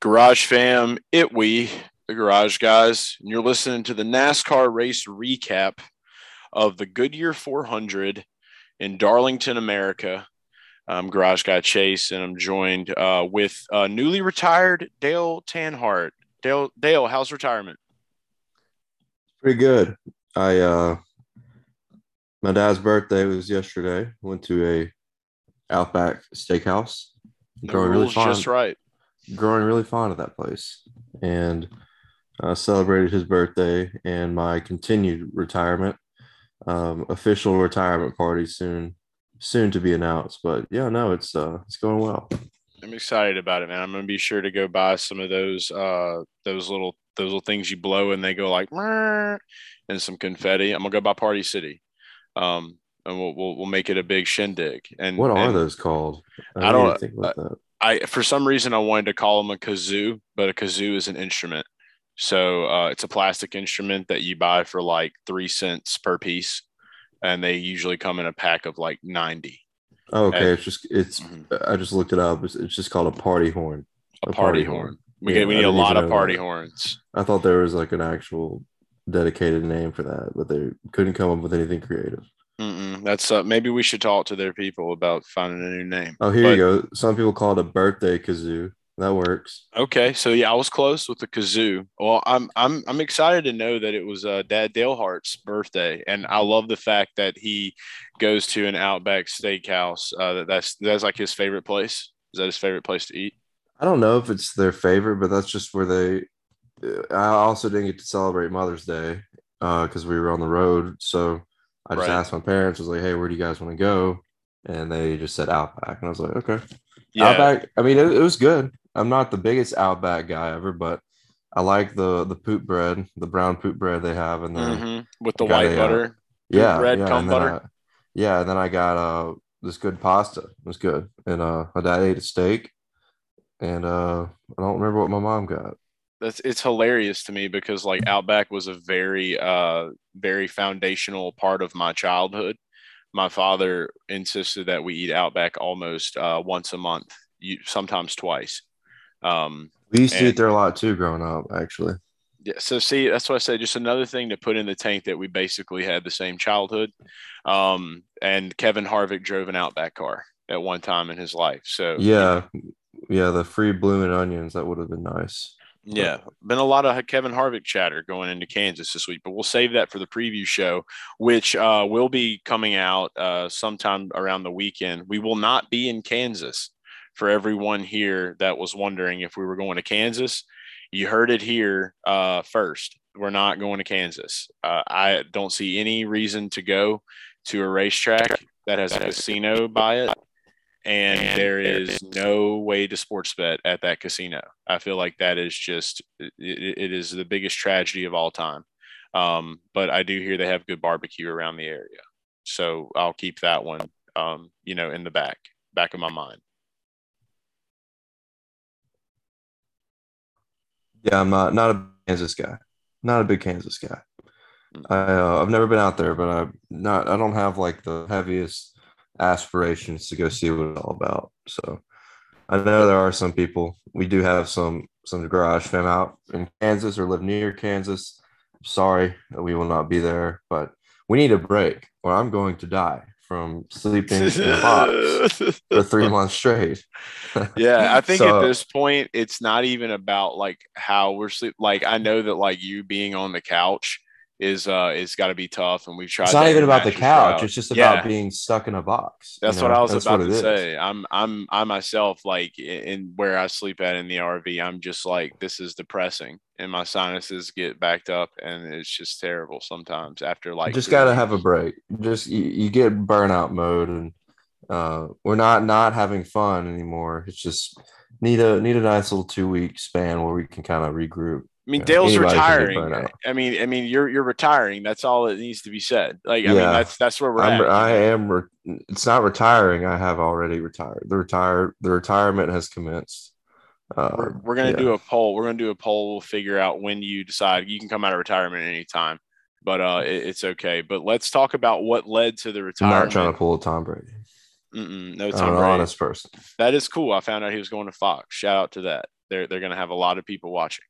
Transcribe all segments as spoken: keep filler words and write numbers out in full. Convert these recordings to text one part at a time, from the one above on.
Garage fam, it we, the Garage Guys, and you're listening to the NASCAR race recap of the Goodyear four hundred in Darlington, America. I'm Garage Guy Chase, and I'm joined uh, with uh, newly retired Dale Earnhardt. Dale, Dale, how's retirement? Pretty good. I uh, my dad's birthday was yesterday. Went to a Outback Steakhouse. The growing rules really just right. Growing really fond of that place, and uh, celebrated his birthday and my continued retirement. Um, official retirement party soon, soon to be announced. But yeah, no, it's uh, it's going well. I'm excited about it, man. I'm gonna be sure to go buy some of those uh those little those little things you blow and they go like meh, and some confetti. I'm gonna go buy Party City. Um, and we'll, we'll we'll make it a big shindig. And what are and those called? I, I don't think about uh, that. I for some reason I wanted to call them a kazoo, but a kazoo is an instrument. So uh, it's a plastic instrument that you buy for like three cents per piece, and they usually come in a pack of like ninety. Oh, okay, and it's just it's. Mm-hmm. I just looked it up. It's, it's just called a party horn. A, a party, party horn. horn. We yeah, we need a lot of party that. horns. I thought there was like an actual dedicated name for that, but they couldn't come up with anything creative. Mm-mm. That's uh, maybe we should talk to their people about finding a new name. Oh, here but, you go. Some people call it a birthday kazoo. That works. Okay, so yeah, I was close with the kazoo. Well, I'm I'm I'm excited to know that it was uh, Dad Dale Hart's birthday, and I love the fact that he goes to an Outback Steakhouse. Uh, that's that's like his favorite place. Is that his favorite place to eat? I don't know if it's their favorite, but that's just where they. I also didn't get to celebrate Mother's Day because uh, we were on the road, so. I just right. asked my parents, I was like, hey, where do you guys want to go? And they just said Outback. And I was like, okay. Yeah. Outback, I mean, it, it was good. I'm not the biggest Outback guy ever, but I like the the poop bread, the brown poop bread they have. And then mm-hmm. with the white a, butter. Uh, yeah. Red yeah, cum butter. I, yeah. And then I got uh, this good pasta. It was good. And uh, my dad ate a steak. And uh, I don't remember what my mom got. That's it's hilarious to me because like Outback was a very, uh, very foundational part of my childhood. My father insisted that we eat Outback almost uh, once a month, sometimes twice. Um, we used and, to eat there a lot too growing up, actually. Yeah. So see, that's what I said. Just another thing to put in the tank that we basically had the same childhood. Um, and Kevin Harvick drove an Outback car at one time in his life. So yeah, yeah, the free blooming onions that would have been nice. Yeah, been a lot of Kevin Harvick chatter going into Kansas this week, but we'll save that for the preview show, which uh, will be coming out uh, sometime around the weekend. We will not be in Kansas. For everyone here that was wondering if we were going to Kansas, you heard it here uh, first. We're not going to Kansas. Uh, I don't see any reason to go to a racetrack that has a casino by it. And there is no way to sports bet at that casino. I feel like that is just it, it is the biggest tragedy of all time. Um, but I do hear they have good barbecue around the area, so I'll keep that one, um, you know, in the back back of my mind. Yeah, I'm not, not a Kansas guy. Not a big Kansas guy. I uh, I've never been out there, but I'm not. I don't have like the heaviest aspirations to go see what it's all about. So I know there are some people. We do have some some garage fam out in Kansas or live near Kansas. I'm sorry that we will not be there, but we need a break or I'm going to die from sleeping in a box for three months straight. Yeah, I think so, at this point it's not even about like how we're sleep. Like I know that like you being on the couch is uh it's got to be tough, and we've tried. It's not even about the couch out. It's just about yeah. being stuck in a box. That's you know? what I was That's about to say. Is. I'm I'm I myself like in where I sleep at in the R V, I'm just like this is depressing, and my sinuses get backed up, and it's just terrible sometimes after like. You just got to have a break. Just you, you get burnout mode, and uh we're not not having fun anymore. It's just need a need a nice little two week span where we can kind of regroup. I mean, yeah, Dale's retiring. I mean, I mean, you're you're retiring. That's all that needs to be said. Like, yeah. I mean, that's that's where we're I'm, at. I am. Re- it's not retiring. I have already retired. The retire. The retirement has commenced. Uh, we're we're gonna yeah. do a poll. We're gonna do a poll. We'll figure out when you decide. You can come out of retirement anytime, but uh, it, it's okay. But let's talk about what led to the retirement. I'm not trying to pull a Tom Brady. Mm-mm, no Tom I'm Brady. An honest person. That is cool. I found out he was going to Fox. Shout out to that. they're they're going to have a lot of people watching.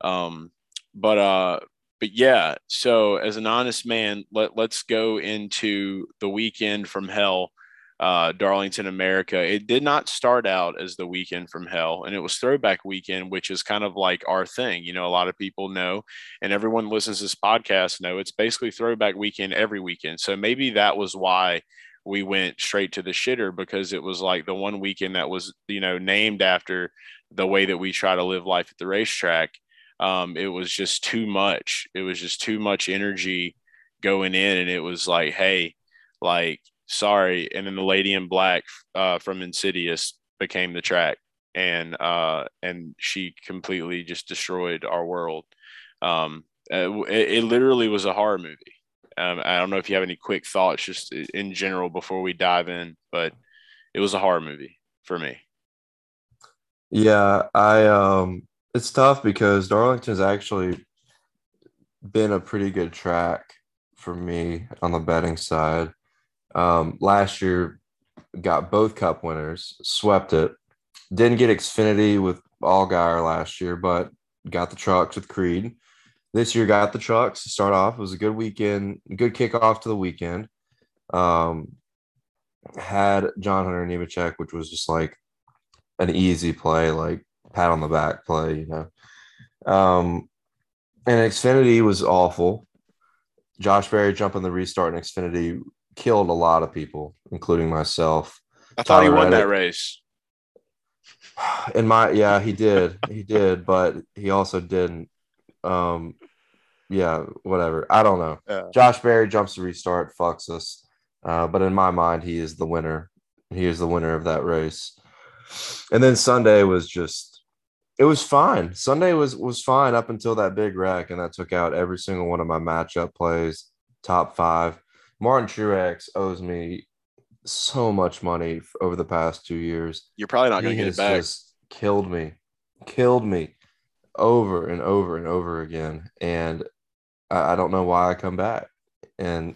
Um, but uh, but yeah, so as an honest man, let let's go into the weekend from hell. Uh, Darlington, America. It did not start out as the weekend from hell, and it was throwback weekend, which is kind of like our thing. You know, a lot of people know, and everyone listens to this podcast know, it's basically throwback weekend every weekend. So maybe that was why we went straight to the shitter, because it was like the one weekend that was, you know, named after the way that we try to live life at the racetrack. Um, it was just too much. It was just too much energy going in, and it was like, hey, like, sorry. And then the lady in black uh, from Insidious became the track, and uh, and she completely just destroyed our world. Um, it, it literally was a horror movie. Um, I don't know if you have any quick thoughts just in general before we dive in, but it was a horror movie for me. Yeah, I um, it's tough because Darlington's actually been a pretty good track for me on the betting side. Um, last year, got both Cup winners, swept it. Didn't get Xfinity with Allgaier last year, but got the trucks with Creed. This year, got the trucks to start off. It was a good weekend, good kickoff to the weekend. Um, had John Hunter Nemechek, which was just like an easy play, like pat on the back play, you know. Um, and Xfinity was awful. Josh Berry jumping the restart in Xfinity killed a lot of people, including myself. I thought Tyler he won Reddick. That race. In my yeah, he did. He did, but he also didn't. Um, yeah, whatever. I don't know. Yeah. Josh Berry jumps to restart, fucks us. Uh, but in my mind, he is the winner. He is the winner of that race. And then Sunday was just it was fine. Sunday was was fine up until that big wreck, and that took out every single one of my matchup plays, top five. Martin Truex owes me so much money over the past two years. You're probably not going to get it back. Just killed me, killed me over and over and over again. And I, I don't know why I come back. And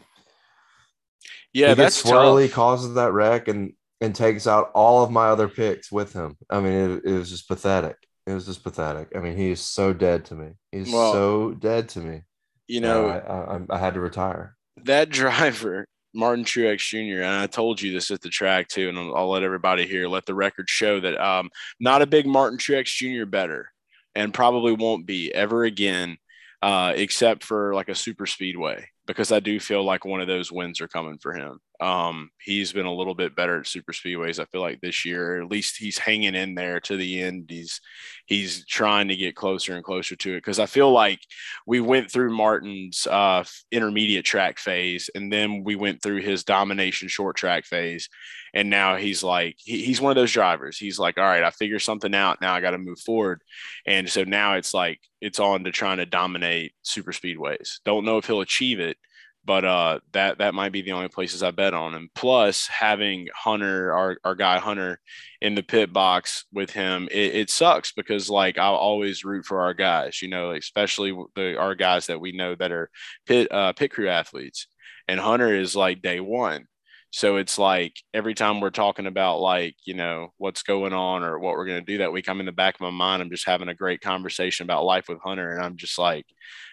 yeah, that's swirly, tough. Causes that wreck and, and takes out all of my other picks with him. I mean, it, it was just pathetic. It was just pathetic. I mean, he is so dead to me. He's well, so dead to me. You know, uh, I, I, I had to retire. That driver, Martin Truex Junior, and I told you this at the track too, and I'll, I'll let everybody hear, let the record show that um, not a big Martin Truex Junior better, and probably won't be ever again, uh, except for like a super speedway, because I do feel like one of those wins are coming for him. Um, he's been a little bit better at super speedways, I feel like, this year. Or at least he's hanging in there to the end. He's he's trying to get closer and closer to it, because I feel like we went through Martin's uh, intermediate track phase, and then we went through his domination short track phase, and now he's like he, he's one of those drivers. He's like, all right, I figured something out. Now I got to move forward, and so now it's like it's on to trying to dominate super speedways. Don't know if he'll achieve it. But uh, that that might be the only places I bet on him. Plus, having Hunter, our, our guy Hunter, in the pit box with him, it, it sucks, because like I'll always root for our guys, you know, especially the our guys that we know that are pit uh, pit crew athletes. And Hunter is like day one, so it's like every time we're talking about like you know what's going on or what we're gonna do that week, I'm in the back of my mind, I'm just having a great conversation about life with Hunter, and I'm just like,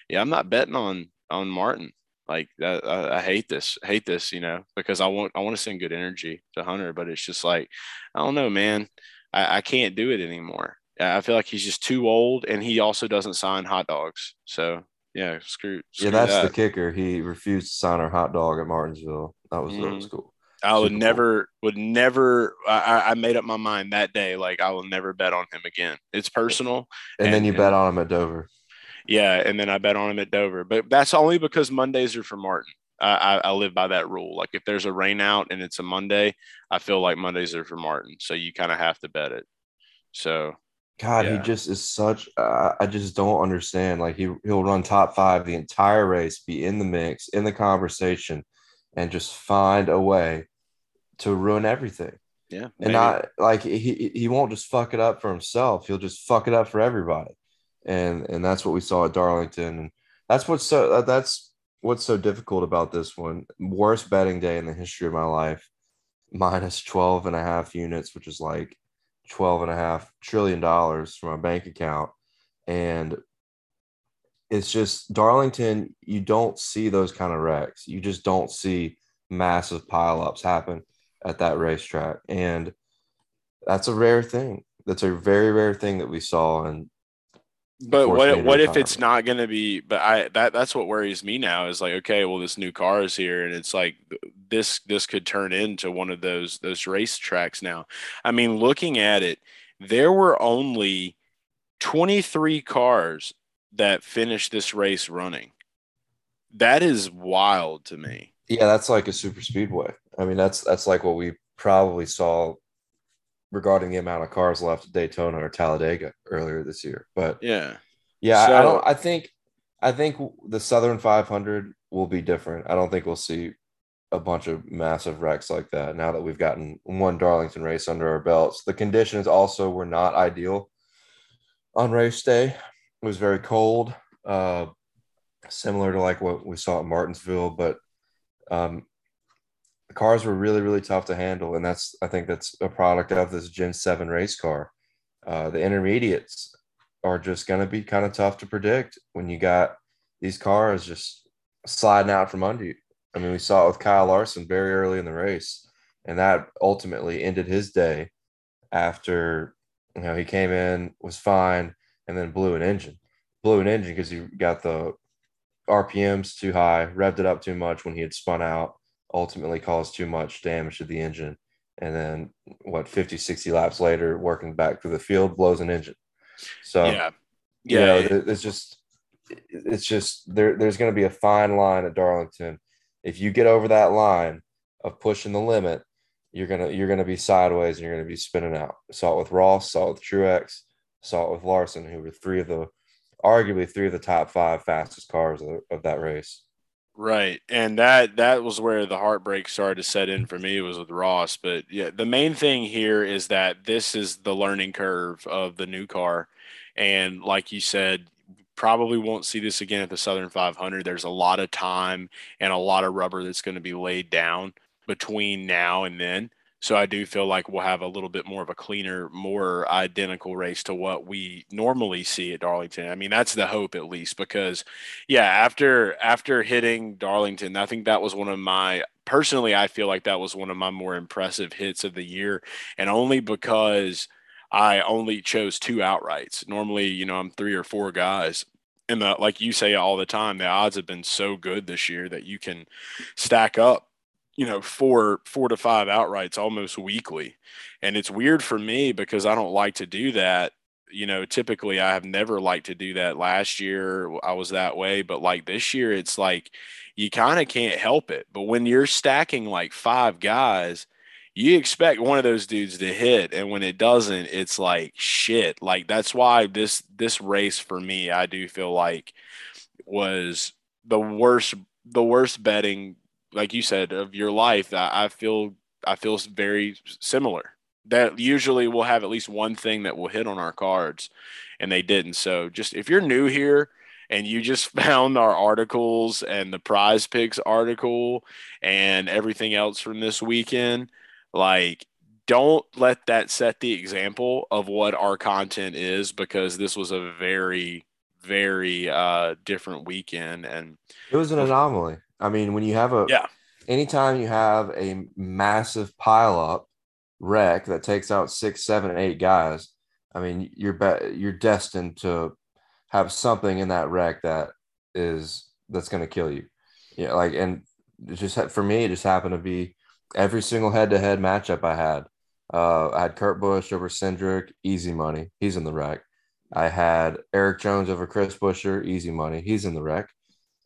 yeah, I'm not betting on on Martin. Like I, I hate this, I hate this, you know, because I want I want to send good energy to Hunter, but it's just like, I don't know, man, I, I can't do it anymore. I feel like he's just too old, and he also doesn't sign hot dogs. So yeah, screw. screw yeah, that's that. The kicker. He refused to sign our hot dog at Martinsville. That was, mm-hmm. that was cool. I would Super never, cool. would never. I, I made up my mind that day, like I will never bet on him again. It's personal. And, and then you and, bet on him at Dover. Yeah, and then I bet on him at Dover. But that's only because Mondays are for Martin. I, I, I live by that rule. Like, if there's a rain out and it's a Monday, I feel like Mondays are for Martin. So you kind of have to bet it. So, God, yeah. He just is such uh, – I just don't understand. Like, he, he'll run top five the entire race, be in the mix, in the conversation, and just find a way to ruin everything. Yeah. Maybe. And not – like, he he won't just fuck it up for himself. He'll just fuck it up for everybody. And and that's what we saw at Darlington. And that's what's so that's what's so difficult about this one. Worst betting day in the history of my life, minus twelve and a half units, which is like twelve and a half trillion dollars from a bank account. And it's just Darlington, you don't see those kind of wrecks. You just don't see massive pileups happen at that racetrack. And that's a rare thing. That's a very rare thing that we saw. And but what what if it's not going to be, but I, that that's what worries me now is like, okay, well, this new car is here and it's like, this, this could turn into one of those, those racetracks now. I mean, looking at it, there were only twenty-three cars that finished this race running. That is wild to me. Yeah. That's like a super speedway. I mean, that's, that's like what we probably saw regarding the amount of cars left at Daytona or Talladega earlier this year. But yeah, yeah, so, I don't, I think, I think the Southern five hundred will be different. I don't think we'll see a bunch of massive wrecks like that now that we've gotten one Darlington race under our belts. The conditions also were not ideal on race day. It was very cold, uh, similar to like what we saw at Martinsville, but um, the cars were really, really tough to handle. And that's, I think that's a product of this Gen seven race car. Uh, the intermediates are just going to be kind of tough to predict when you got these cars just sliding out from under you. I mean, we saw it with Kyle Larson very early in the race, and that ultimately ended his day after, you know, he came in, was fine, and then blew an engine, blew an engine because he got the R P Ms too high, revved it up too much when he had spun out, ultimately caused too much damage to the engine. And then what, fifty, sixty laps later, working back through the field, blows an engine. So yeah, yeah, you know, it's just, it's just there, there's going to be a fine line at Darlington. If you get over that line of pushing the limit, you're going to, you're going to be sideways and you're going to be spinning out. Saw it with Ross, saw it with Truex, saw it with Larson, who were three of the, arguably three of the top five fastest cars of, of that race. Right. And that, that was where the heartbreak started to set in for me, was with Ross. But yeah, the main thing here is that this is the learning curve of the new car. And like you said, probably won't see this again at the Southern five hundred. There's a lot of time and a lot of rubber that's going to be laid down between now and then. So I do feel like we'll have a little bit more of a cleaner, more identical race to what we normally see at Darlington. I mean, that's the hope at least, because yeah, after, after hitting Darlington, I think that was one of my, personally, I feel like that was one of my more impressive hits of the year. And only because I only chose two outrights. Normally, you know, I'm three or four guys. And the, like you say all the time, the odds have been so good this year that you can stack up, you know, four, four to five outrights almost weekly. And it's weird for me because I don't like to do that. You know, typically I have never liked to do that. Last year I was that way, but like this year, it's like, you kind of can't help it. But when you're stacking like five guys, you expect one of those dudes to hit. And when it doesn't, it's like, shit. Like, that's why this, this race for me, I do feel like was the worst, the worst betting, like you said, of your life. I feel, I feel very similar. That usually we'll have at least one thing that will hit on our cards, and they didn't. So just, if you're new here and you just found our articles and the Prize Picks article and everything else from this weekend, like, don't let that set the example of what our content is, because this was a very, very uh, different weekend. And it was an anomaly. I mean, when you have a, yeah, anytime you have a massive pileup wreck that takes out six, seven, eight guys, I mean, you're be- you're destined to have something in that wreck that is, that's going to kill you. Yeah, like, and it just for me, it just happened to be every single head-to-head matchup I had. Uh, I had Kurt Busch over Cindric, easy money, he's in the wreck. I had Eric Jones over Chris Buescher, easy money, he's in the wreck.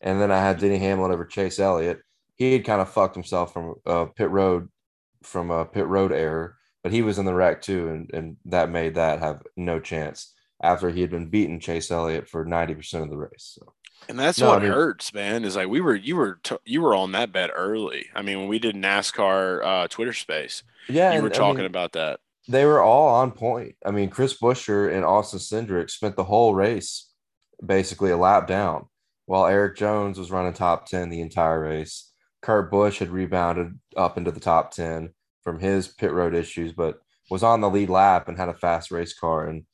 And then I had Denny Hamlin over Chase Elliott. He had kind of fucked himself from uh, pit road, from a pit road error, but he was in the wreck too, and, and that made that have no chance after he had been beating Chase Elliott for ninety percent of the race. So. And that's no, what I mean, hurts, man, is like we were, you were, t- you were on that bet early. I mean, when we did NASCAR uh, Twitter space, yeah, you were and, talking I mean, about that. They were all on point. I mean, Chris Buescher and Austin Cindric spent the whole race basically a lap down, while Eric Jones was running top ten the entire race. Kurt Busch had rebounded up into the top ten from his pit road issues, but was on the lead lap and had a fast race car. And,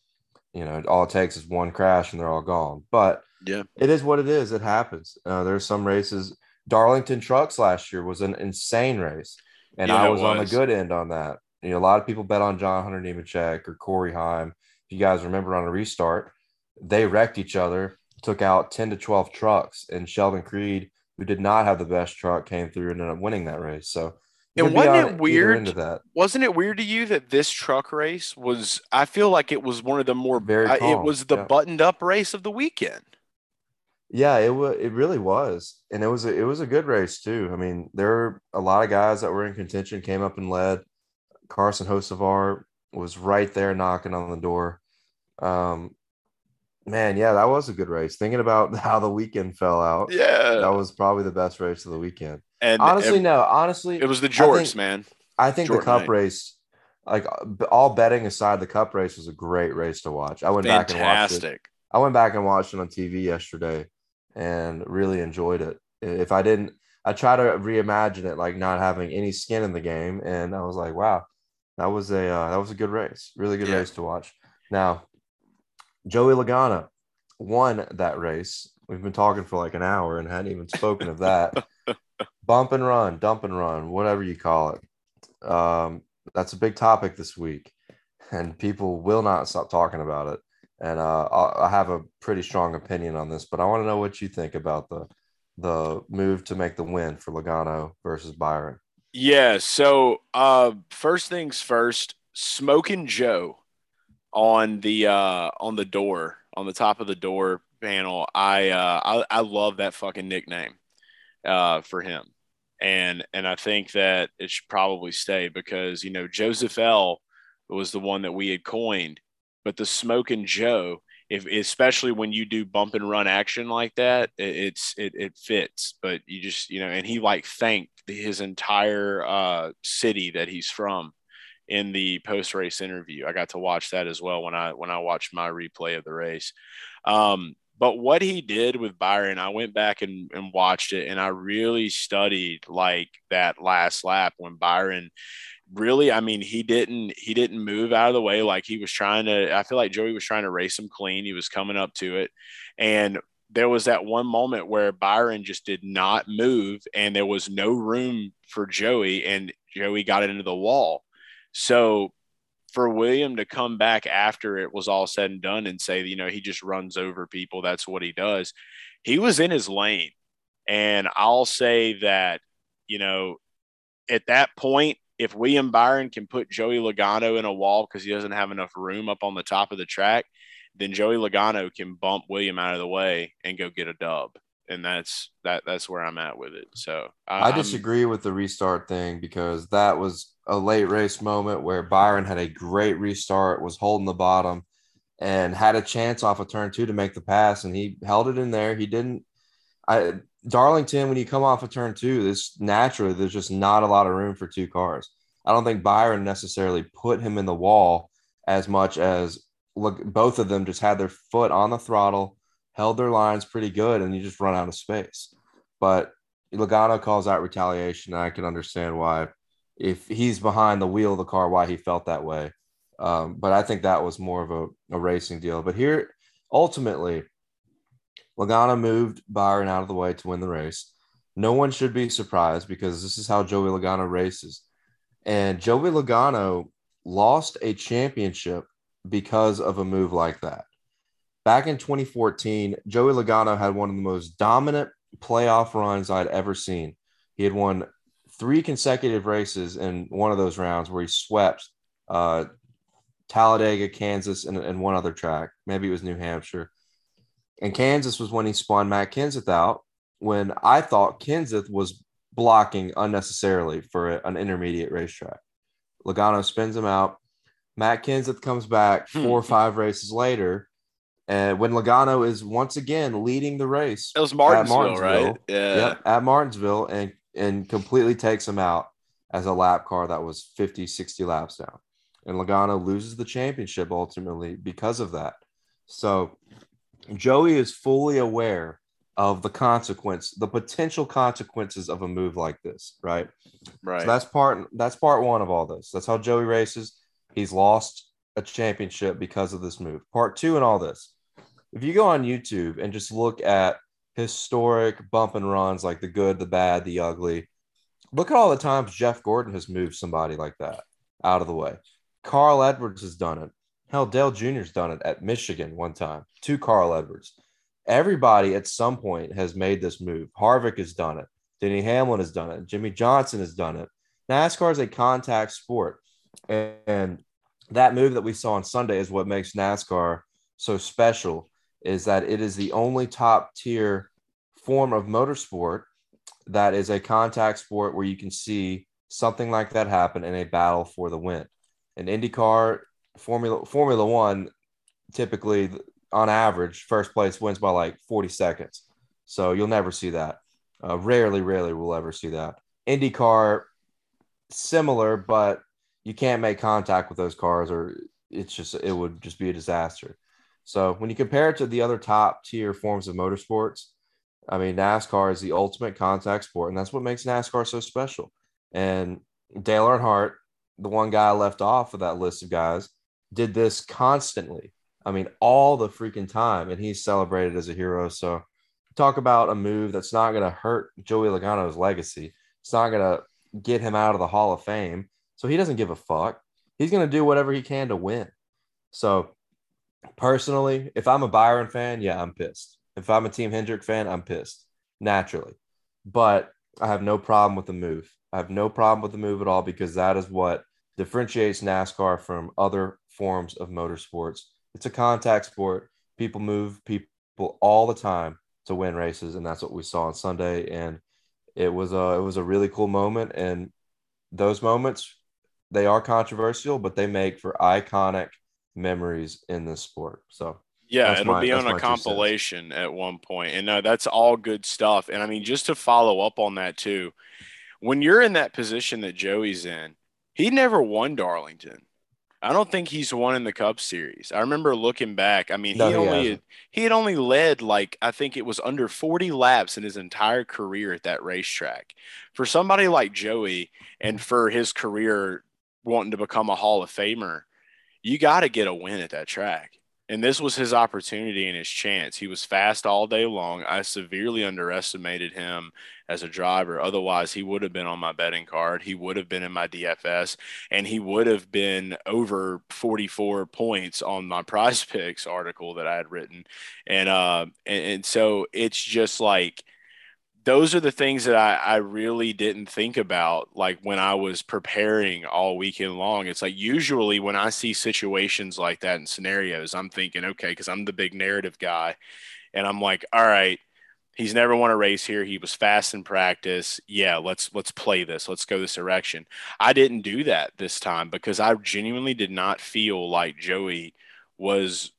you know, all it takes is one crash and they're all gone. But yeah, it is what it is. It happens. Uh, there are some races. Darlington Trucks last year was an insane race. And yeah, I was, was on the good end on that. You know, a lot of people bet on John Hunter Nemechek or Corey Heim. If you guys remember on a restart, they wrecked each other, took out ten to twelve trucks, and Sheldon Creed, who did not have the best truck, came through and ended up winning that race. So, and wasn't it weird? That. Wasn't it weird to you that this truck race was, I feel like it was one of the more, Very calm, uh, it was the yeah. buttoned up race of the weekend. Yeah, it was, it really was. And it was, a, it was a good race too. I mean, there were a lot of guys that were in contention, came up and led. Carson Hocevar was right there knocking on the door. Um, man, yeah, that was a good race. Thinking about how the weekend fell out. Yeah. That was probably the best race of the weekend. And honestly, and no, honestly, it was the Jorts, man. I think Jordan the cup night. race, like all betting aside, the cup race was a great race to watch. I went Fantastic. back and watched it. I went back and watched it on T V yesterday and really enjoyed it. If I didn't, I try to reimagine it, like not having any skin in the game. And I was like, wow, that was a, uh, that was a good race. Really good yeah. race to watch. Now, Joey Logano won that race. We've been talking for like an hour and hadn't even spoken of that. Bump and run, dump and run, whatever you call it. Um, that's a big topic this week, and people will not stop talking about it. And uh, I have a pretty strong opinion on this, but I want to know what you think about the the move to make the win for Logano versus Byron. Yeah, so uh, first things first, Smokin' Joe on the uh, on the door, on the top of the door panel. I uh, I, I love that fucking nickname. Uh, for him. And, and I think that it should probably stay because, you know, Joseph L was the one that we had coined, but the Smokin' Joe, if, especially when you do bump and run action like that, it, it's, it, it fits, but you just, you know, and he like thanked his entire uh, city that he's from in the post-race interview. I got to watch that as well when I, when I watched my replay of the race. Um, But what he did with Byron, I went back and, and watched it, and I really studied like that last lap when Byron really, I mean, he didn't he didn't move out of the way. Like he was trying to, I feel like Joey was trying to race him clean. He was coming up to it. And there was that one moment where Byron just did not move, and there was no room for Joey, and Joey got it into the wall. So for William to come back after it was all said and done and say, you know, he just runs over people. That's what he does. He was in his lane. And I'll say that, you know, at that point, if William Byron can put Joey Logano in a wall because he doesn't have enough room up on the top of the track, then Joey Logano can bump William out of the way and go get a dub. And that's that. That's where I'm at with it. So I, I disagree I'm, with the restart thing, because that was a late race moment where Byron had a great restart, was holding the bottom, and had a chance off of turn two to make the pass, and he held it in there. He didn't. I Darlington, when you come off of turn two, this naturally there's just not a lot of room for two cars. I don't think Byron necessarily put him in the wall as much as look. Both of them just had their foot on the throttle, held their lines pretty good, and you just run out of space. But Logano calls out retaliation, and I can understand why, if he's behind the wheel of the car, why he felt that way. Um, but I think that was more of a, a racing deal. But here, ultimately, Logano moved Byron out of the way to win the race. No one should be surprised, because this is how Joey Logano races. And Joey Logano lost a championship because of a move like that. Back in twenty fourteen, Joey Logano had one of the most dominant playoff runs I'd ever seen. He had won three consecutive races in one of those rounds where he swept uh, Talladega, Kansas, and, and one other track. Maybe it was New Hampshire. And Kansas was when he spun Matt Kenseth out, when I thought Kenseth was blocking unnecessarily for a, an intermediate racetrack. Logano spins him out. Matt Kenseth comes back four or five races later. And when Logano is once again leading the race, it was Martinsville, Martinsville right? Yeah, yep, at Martinsville, and and completely takes him out as a lap car that was fifty, sixty laps down. And Logano loses the championship ultimately because of that. So Joey is fully aware of the consequence, the potential consequences of a move like this, right? Right. So that's part that's part one of all this. That's how Joey races. He's lost a championship because of this move. Part two in all this, if you go on YouTube and just look at historic bump and runs, like the good, the bad, the ugly, look at all the times Jeff Gordon has moved somebody like that out of the way. Carl Edwards has done it. Hell, Dale Junior's done it at Michigan one time to Carl Edwards. Everybody at some point has made this move. Harvick has done it. Denny Hamlin has done it. Jimmy Johnson has done it. NASCAR is a contact sport. And, and that move that we saw on Sunday is what makes NASCAR so special, is that it is the only top tier form of motorsport that is a contact sport where you can see something like that happen in a battle for the win. In IndyCar, Formula Formula One, typically on average, first place wins by like forty seconds. So you'll never see that. Uh, rarely, rarely will ever see that. IndyCar, similar, but you can't make contact with those cars, or it's just it would just be a disaster. So when you compare it to the other top tier forms of motorsports, I mean, NASCAR is the ultimate contact sport, and that's what makes NASCAR so special. And Dale Earnhardt, the one guy I left off of that list of guys, did this constantly. I mean, all the freaking time, and he's celebrated as a hero. So talk about a move that's not going to hurt Joey Logano's legacy. It's not going to get him out of the Hall of Fame. So he doesn't give a fuck. He's going to do whatever he can to win. So personally, if I'm a Byron fan, yeah, I'm pissed. If I'm a Team Hendrick fan, I'm pissed, naturally. But I have no problem with the move. I have no problem with the move at all, because that is what differentiates NASCAR from other forms of motorsports. It's a contact sport. People move people all the time to win races, and that's what we saw on Sunday. And it was a, it was a really cool moment. And those moments, they are controversial, but they make for iconic memories in this sport. So yeah, that's it'll my, be on a compilation at one point. And no, that's all good stuff. And I mean, just to follow up on that too, when you're in that position that Joey's in, he never won Darlington. I don't think he's won in the Cup Series. I remember looking back. I mean, no, he, he only had, he had only led, like, I think it was under forty laps in his entire career at that racetrack. For somebody like Joey, and for his career wanting to become a Hall of Famer, you got to get a win at that track. And this was his opportunity and his chance. He was fast all day long. I severely underestimated him as a driver. Otherwise, he would have been on my betting card. He would have been in my D F S, and he would have been over forty-four points on my Prize Picks article that I had written. And, uh, and, and so it's just like, those are the things that I, I really didn't think about, like, when I was preparing all weekend long. It's like, usually when I see situations like that in scenarios, I'm thinking, okay, because I'm the big narrative guy. And I'm like, all right, he's never won a race here. He was fast in practice. Yeah, let's let's play this. Let's go this direction. I didn't do that this time, because I genuinely did not feel like Joey was,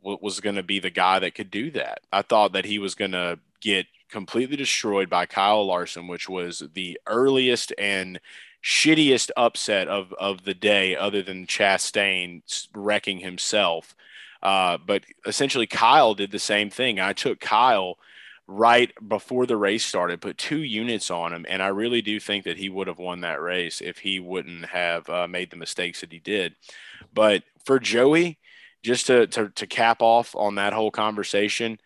was going to be the guy that could do that. I thought that he was going to get completely destroyed by Kyle Larson, which was the earliest and shittiest upset of, of the day, other than Chastain wrecking himself. Uh, but essentially, Kyle did the same thing. I took Kyle right before the race started, put two units on him, and I really do think that he would have won that race if he wouldn't have uh, made the mistakes that he did. But for Joey, just to, to, to cap off on that whole conversation,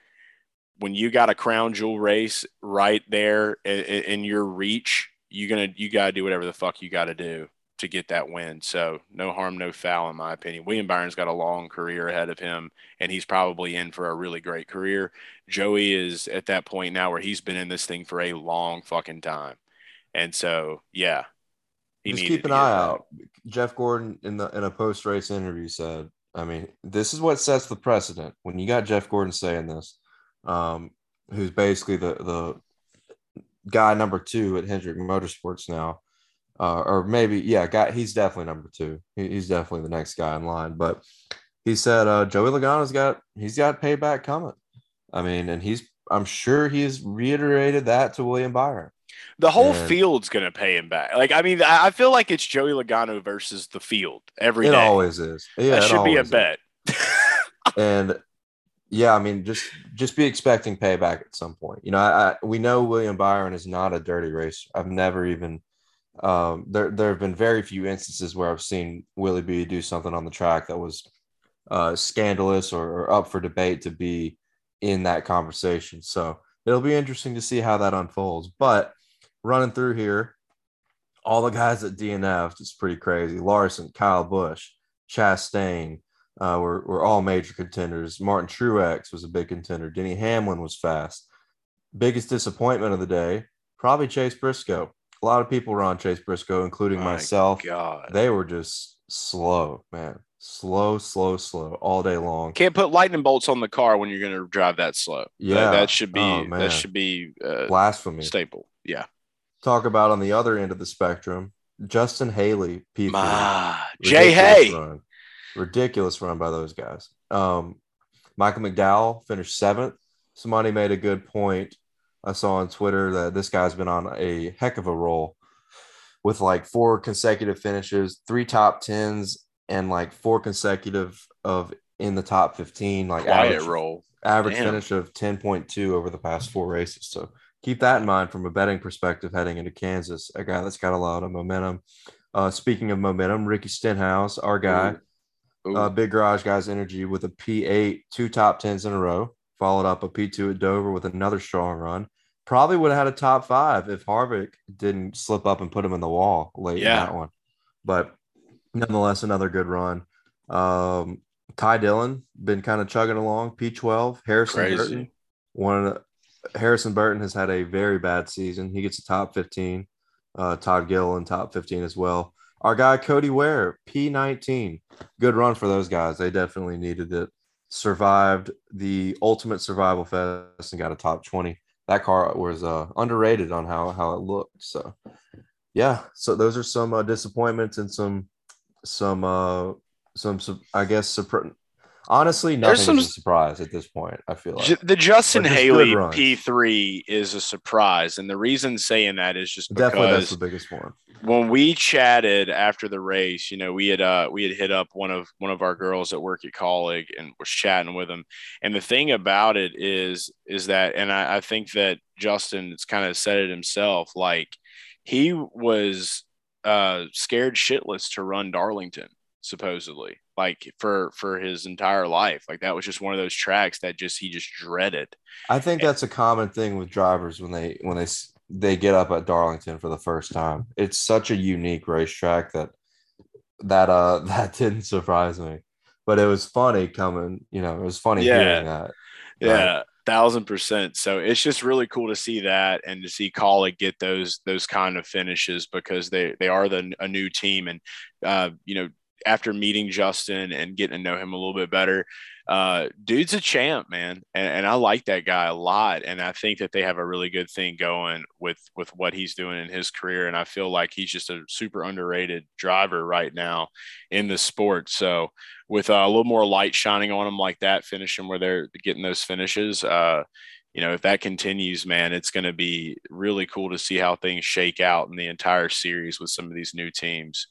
when you got a crown jewel race right there in, in your reach, you're gonna you gotta do whatever the fuck you gotta do to get that win. So no harm, no foul, in my opinion. William Byron's got a long career ahead of him, and he's probably in for a really great career. Joey is at that point now where he's been in this thing for a long fucking time, and so yeah, he just keep an eye out. Jeff Gordon in the in a post race interview said, "I mean, this is what sets the precedent when you got Jeff Gordon saying this." Um, who's basically the, the guy number two at Hendrick Motorsports now, uh, or maybe, yeah, guy, he's definitely number two. He, he's definitely the next guy in line. But he said, uh, Joey Logano's got, he's got payback coming. I mean, and he's, I'm sure he's reiterated that to William Byron. The whole and, field's going to pay him back. Like, I mean, I feel like it's Joey Logano versus the field every it day. It always is. Yeah, that should be a bet. and, Yeah, I mean, just just be expecting payback at some point. You know, I, I we know William Byron is not a dirty racer. I've never even Um, there there have been very few instances where I've seen Willie B do something on the track that was uh, scandalous or, or up for debate to be in that conversation. So it'll be interesting to see how that unfolds. But running through here, all the guys at D N F, it's pretty crazy. Larson, Kyle Busch, Chastain uh, were, were all major contenders. Martin Truex was a big contender. Denny Hamlin was fast. Biggest disappointment of the day, probably Chase Briscoe. A lot of people were on Chase Briscoe, including My myself. God. They were just slow, man. Slow, slow, slow all day long. Can't put lightning bolts on the car when you're going to drive that slow. Yeah. That, that should be, oh, that should be uh, blasphemy. Staple. Yeah. Talk about on the other end of the spectrum, Justin Haley, P three. My Jay Hay. Run. Ridiculous run by those guys. Um, Michael McDowell finished seventh. Somebody made a good point. I saw on Twitter that this guy's been on a heck of a roll with like four consecutive finishes, three top tens, and like four consecutive of in the top fifteen, like Quiet average roll, average Damn. finish of ten point two over the past four races. So keep that in mind from a betting perspective heading into Kansas, a guy that's got a lot of momentum. Uh, speaking of momentum, Ricky Stenhouse, our guy, Ooh. Ooh. Uh, Big Garage Guys Energy with a P eight, two top tens in a row. Followed up a P two at Dover with another strong run. Probably would have had a top five if Harvick didn't slip up and put him in the wall late yeah. in that one. But nonetheless, another good run. Um, Ty Dillon, been kind of chugging along. P twelve, Harrison Crazy. Burton. One of the, Harrison Burton has had a very bad season. He gets a top fifteen. Uh, Todd Gill in top fifteen as well. Our guy Cody Ware, P nineteen. Good run for those guys. They definitely needed it. Survived the ultimate survival fest and got a top twenty. That car was uh, underrated on how how it looked. So yeah, so those are some uh, disappointments and some some uh some, some I guess surpri- honestly nothing some... is a surprise at this point. I feel like the Justin Haley P three is a surprise, and the reason saying that is just because definitely that's the biggest one. When we chatted after the race, you know, we had uh, we had hit up one of one of our girls that work at colleague and was chatting with him. And the thing about it is, is that, and I, I think that Justin has kind of said it himself, like he was uh, scared shitless to run Darlington, supposedly, like for for his entire life. Like that was just one of those tracks that just he just dreaded. I think that's and, a common thing with drivers when they when they. they get up at Darlington for the first time. It's such a unique racetrack that that uh that didn't surprise me, but it was funny coming, you know, it was funny yeah. hearing that. Yeah, thousand percent. So it's just really cool to see that and to see Collie get those those kind of finishes, because they they are the a new team. And uh you know, after meeting Justin and getting to know him a little bit better, uh, dude's a champ, man. And, and I like that guy a lot. And I think that they have a really good thing going with, with what he's doing in his career. And I feel like he's just a super underrated driver right now in the sport. So with uh, a little more light shining on him like that, finishing where they're getting those finishes, uh, you know, if that continues, man, it's going to be really cool to see how things shake out in the entire series with some of these new teams.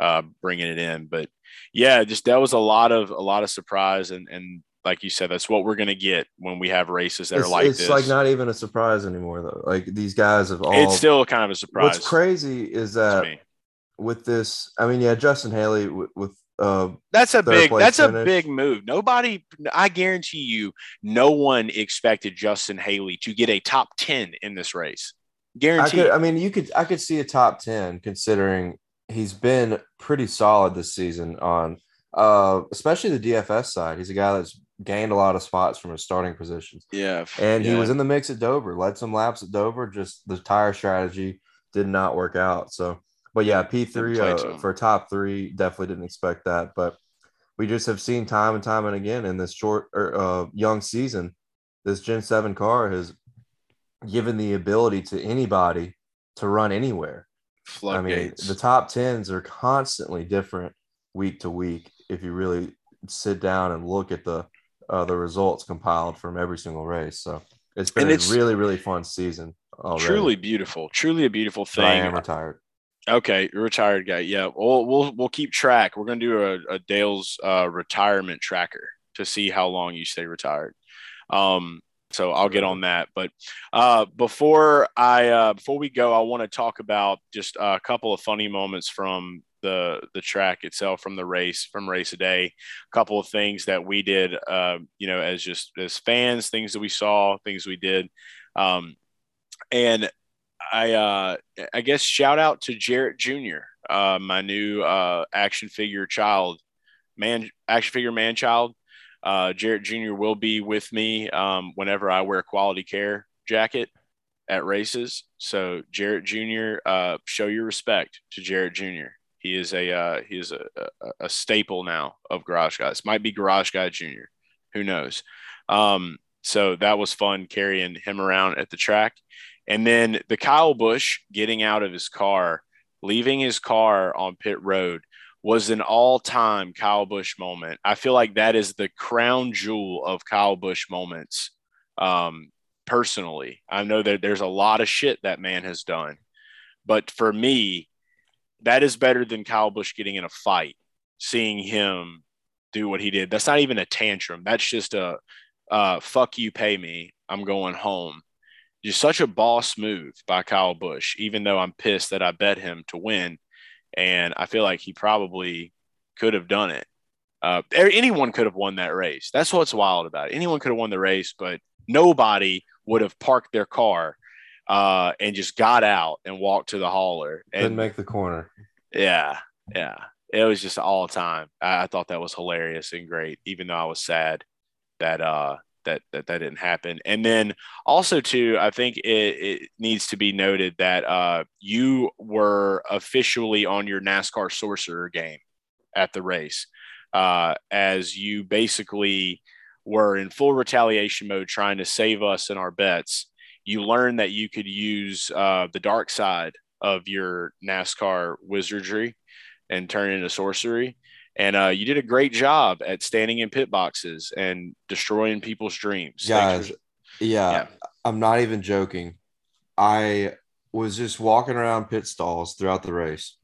Uh, bringing it in. But yeah, just that was a lot of a lot of surprise, and and like you said, that's what we're gonna get when we have races that it's, are like it's this. It's like not even a surprise anymore, though. Like these guys have all. It's still kind of a surprise. What's crazy is that with this, I mean, yeah, Justin Haley with. with Uh, that's a big that's finish. a big move. Nobody, I guarantee you, no one expected Justin Haley to get a top ten in this race. Guaranteed. I, could, I mean, you could I could see a top ten considering. He's been pretty solid this season on, uh, especially the D F S side. He's a guy that's gained a lot of spots from his starting positions. Yeah. And yeah. he was in the mix at Dover, led some laps at Dover. Just the tire strategy did not work out. So, but yeah, P three uh, for top three, definitely didn't expect that. But we just have seen time and time and again in this short or uh, young season, this Gen seven car has given the ability to anybody to run anywhere. Floodgates. I mean, the top tens are constantly different week to week if you really sit down and look at the uh, the results compiled from every single race. So it's been it's a really, really fun season. Already. Truly beautiful. Truly a beautiful thing. I am retired. Okay, you're a retired guy. Yeah, we'll we'll, we'll keep track. We're going to do a, a Dale's uh, retirement tracker to see how long you stay retired. Um, So I'll get on that. But uh, before I uh, before we go, I want to talk about just a couple of funny moments from the the track itself, from the race, from race a day. A couple of things that we did, uh, you know, as just as fans, things that we saw, things we did. Um, and I uh, I guess shout out to Jarrett Junior, uh, my new uh, action figure child, man, action figure man child. Uh, Jarrett Junior will be with me um, whenever I wear a quality care jacket at races. So Jarrett Junior, uh, show your respect to Jarrett Junior He is a uh, he is a, a, a staple now of Garage Guys. Might be Garage Guy Junior Who knows? Um, so that was fun carrying him around at the track. And then the Kyle Busch getting out of his car, leaving his car on pit road, was an all-time Kyle Busch moment. I feel like that is the crown jewel of Kyle Busch moments, um, personally. I know that there's a lot of shit that man has done. But for me, that is better than Kyle Busch getting in a fight, seeing him do what he did. That's not even a tantrum. That's just a uh, fuck you, pay me, I'm going home. Just such a boss move by Kyle Busch, even though I'm pissed that I bet him to win. And I feel like he probably could have done it. Uh, anyone could have won that race. That's what's wild about it. Anyone could have won the race, but nobody would have parked their car uh, and just got out and walked to the hauler. And didn't make the corner. Yeah, yeah. It was just all time. I, I thought that was hilarious and great, even though I was sad that uh, that, that that didn't happen. And then also, too, I think it, it needs to be noted that uh, you were officially on your NASCAR sorcerer game at the race, uh, as you basically were in full retaliation mode trying to save us in our bets. You learned that you could use uh, the dark side of your NASCAR wizardry and turn it into sorcery. And uh, you did a great job at standing in pit boxes and destroying people's dreams. Guys, for... yeah, yeah, I'm not even joking. I was just walking around pit stalls throughout the race.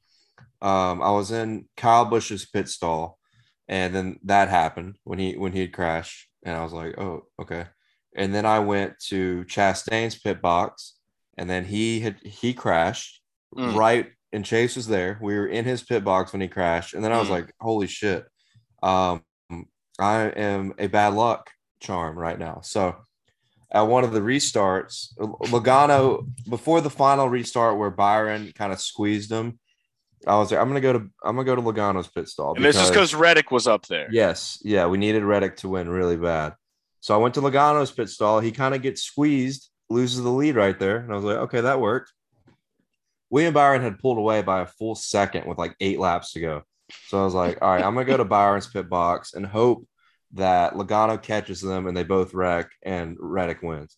Um, I was in Kyle Busch's pit stall, and then that happened when he when he had crashed. And I was like, oh, okay. And then I went to Chastain's pit box, and then he had he crashed mm. right. And Chase was there. We were in his pit box when he crashed. And then I was like, holy shit. Um, I am a bad luck charm right now. So at one of the restarts, Logano, before the final restart where Byron kind of squeezed him, I was like, I'm going to go to, I'm going to go to Logano's pit stall. And because, this is because Reddick was up there. Yes. Yeah. We needed Reddick to win really bad. So I went to Logano's pit stall. He kind of gets squeezed, loses the lead right there. And I was like, okay, that worked. William Byron had pulled away by a full second with like eight laps to go. So I was like, all right, I'm going to go to Byron's pit box and hope that Logano catches them and they both wreck and Reddick wins.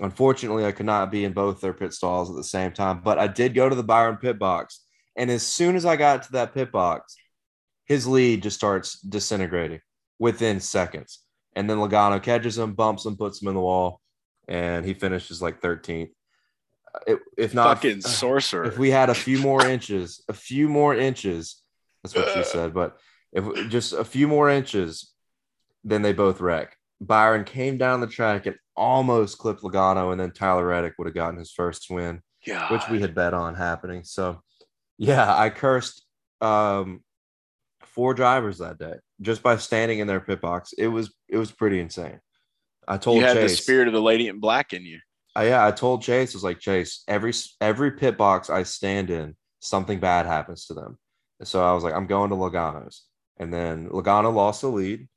Unfortunately, I could not be in both their pit stalls at the same time, but I did go to the Byron pit box. And as soon as I got to that pit box, his lead just starts disintegrating within seconds. And then Logano catches him, bumps him, puts him in the wall, and he finishes like thirteenth. It, if not fucking sorcerer, if we had a few more inches, a few more inches, that's what she said. But if just a few more inches, then they both wreck. Byron came down the track and almost clipped Logano, and then Tyler Reddick would have gotten his first win, God. Which we had bet on happening. So, yeah, I cursed um, four drivers that day just by standing in their pit box. It was it was pretty insane. I told you had Chase, the spirit of the lady in black in you. I, yeah, I told Chase, I was like, Chase, every every pit box I stand in, something bad happens to them. And so I was like, I'm going to Logano's. And then Logano lost the lead.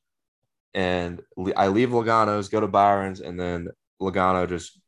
And I leave Logano's, go to Byron's, and then Logano just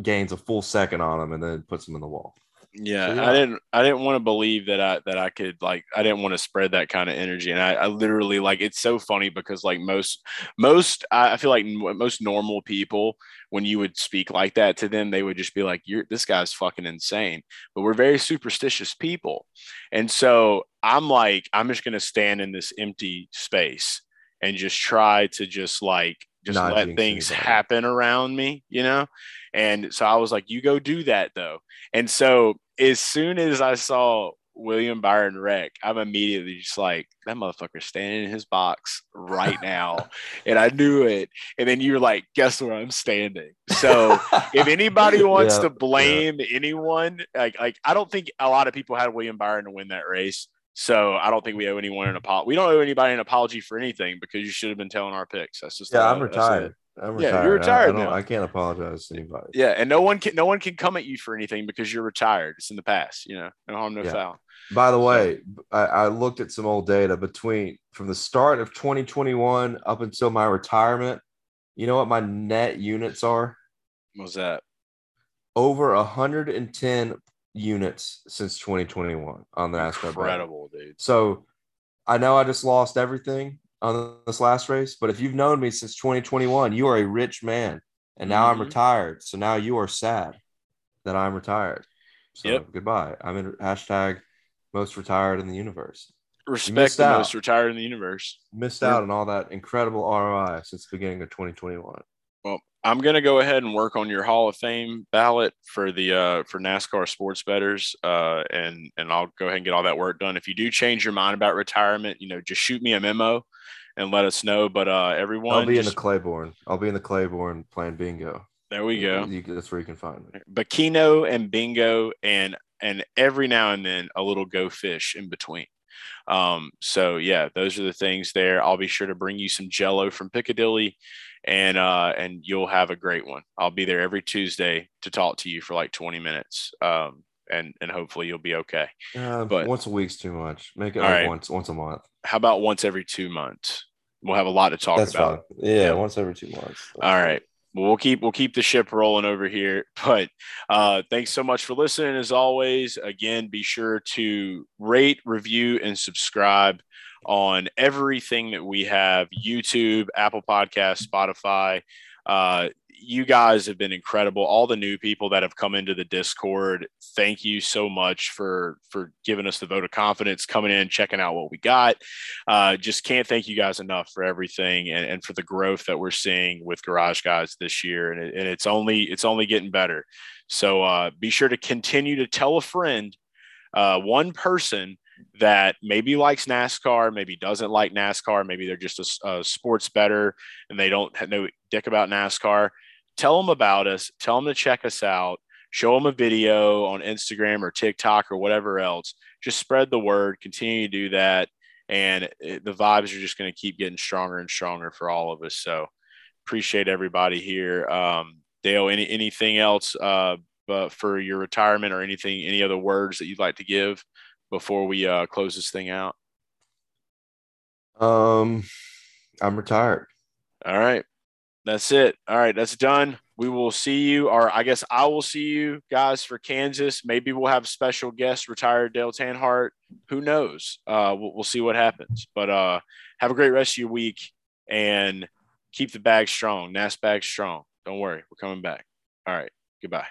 gains a full second on him and then puts him in the wall. Yeah, so, yeah. I didn't I didn't want to believe that I that I could, like, I didn't want to spread that kind of energy. And I, I literally, like, it's so funny because, like, most most I feel like most normal people, when you would speak like that to them, they would just be like, "You're this guy's fucking insane." But we're very superstitious people. And so I'm like, I'm just going to stand in this empty space and just try to just like just Not let things so. happen around me, you know? And so I was like, you go do that though. And so as soon as I saw William Byron wreck, I'm immediately just like, that motherfucker's standing in his box right now. And I knew it. And then you're like, guess where I'm standing? So if anybody wants yeah, to blame yeah. anyone, like, like I don't think a lot of people had William Byron to win that race. So I don't think we owe anyone an apology. We don't owe anybody an apology for anything because you should have been telling our picks. That's just yeah. The, I'm retired. I'm retired. Yeah, you're retired I, I now. I can't apologize to anybody. Yeah, and no one can no one can come at you for anything because you're retired. It's in the past, you know. No harm, no yeah. foul. By the way, I, I looked at some old data between from the start of twenty twenty-one up until my retirement. You know what my net units are? What's that? Over one hundred ten units since twenty twenty-one on the NASCAR. Incredible, brand. Dude. So I know I just lost everything on this last race, but if you've known me since twenty twenty-one, you are a rich man, and now mm-hmm. I'm retired. So now you are sad that I'm retired. So yep. Goodbye. I'm in hashtag most retired in the universe. Respect the out. Most retired in the universe. Missed yep. out on all that incredible R O I since the beginning of twenty twenty-one. Well, I'm going to go ahead and work on your Hall of Fame ballot for the uh, for NASCAR sports bettors, uh, and and I'll go ahead and get all that work done. If you do change your mind about retirement, you know, just shoot me a memo and let us know. But uh, everyone, I'll be just, in the Claiborne. I'll be in the Claiborne playing bingo. There we go. You, you, that's where you can find me. Bikino and bingo, and and every now and then a little go fish in between. Um, so yeah, those are the things there. I'll be sure to bring you some Jello from Piccadilly, and, uh, and you'll have a great one. I'll be there every Tuesday to talk to you for like twenty minutes. Um, and, and hopefully you'll be okay. Uh, but once a week's too much. Make it like right. once, once a month. How about once every two months? We'll have a lot to talk That's about. Fine. Yeah, yeah. Once every two months. That's all fine. Right. Well, we'll keep we'll keep the ship rolling over here. But uh, thanks so much for listening. As always, again, be sure to rate, review, and subscribe on everything that we have: YouTube, Apple Podcasts, Spotify. Uh, you guys have been incredible. All the new people that have come into the Discord, thank you so much for for giving us the vote of confidence, coming in, checking out what we got. Uh, just can't thank you guys enough for everything and, and for the growth that we're seeing with Garage Guys this year. And, it, and it's only it's only getting better. So uh, be sure to continue to tell a friend, uh, one person that maybe likes NASCAR, maybe doesn't like NASCAR, maybe they're just a, a sports bettor and they don't know dick about NASCAR. Tell them about us. Tell them to check us out. Show them a video on Instagram or TikTok or whatever else. Just spread the word. Continue to do that. And it, the vibes are just going to keep getting stronger and stronger for all of us. So appreciate everybody here. Um, Dale, any, anything else uh, but for your retirement or anything, any other words that you'd like to give before we uh, close this thing out? Um, I'm retired. All right. That's it. All right. That's done. We will see you, or I guess I will see you guys for Kansas. Maybe we'll have special guest, retired Dale Earnhardt. Who knows? Uh, we'll, we'll see what happens. But uh, have a great rest of your week and keep the bag strong. N A S bag strong. Don't worry. We're coming back. All right. Goodbye.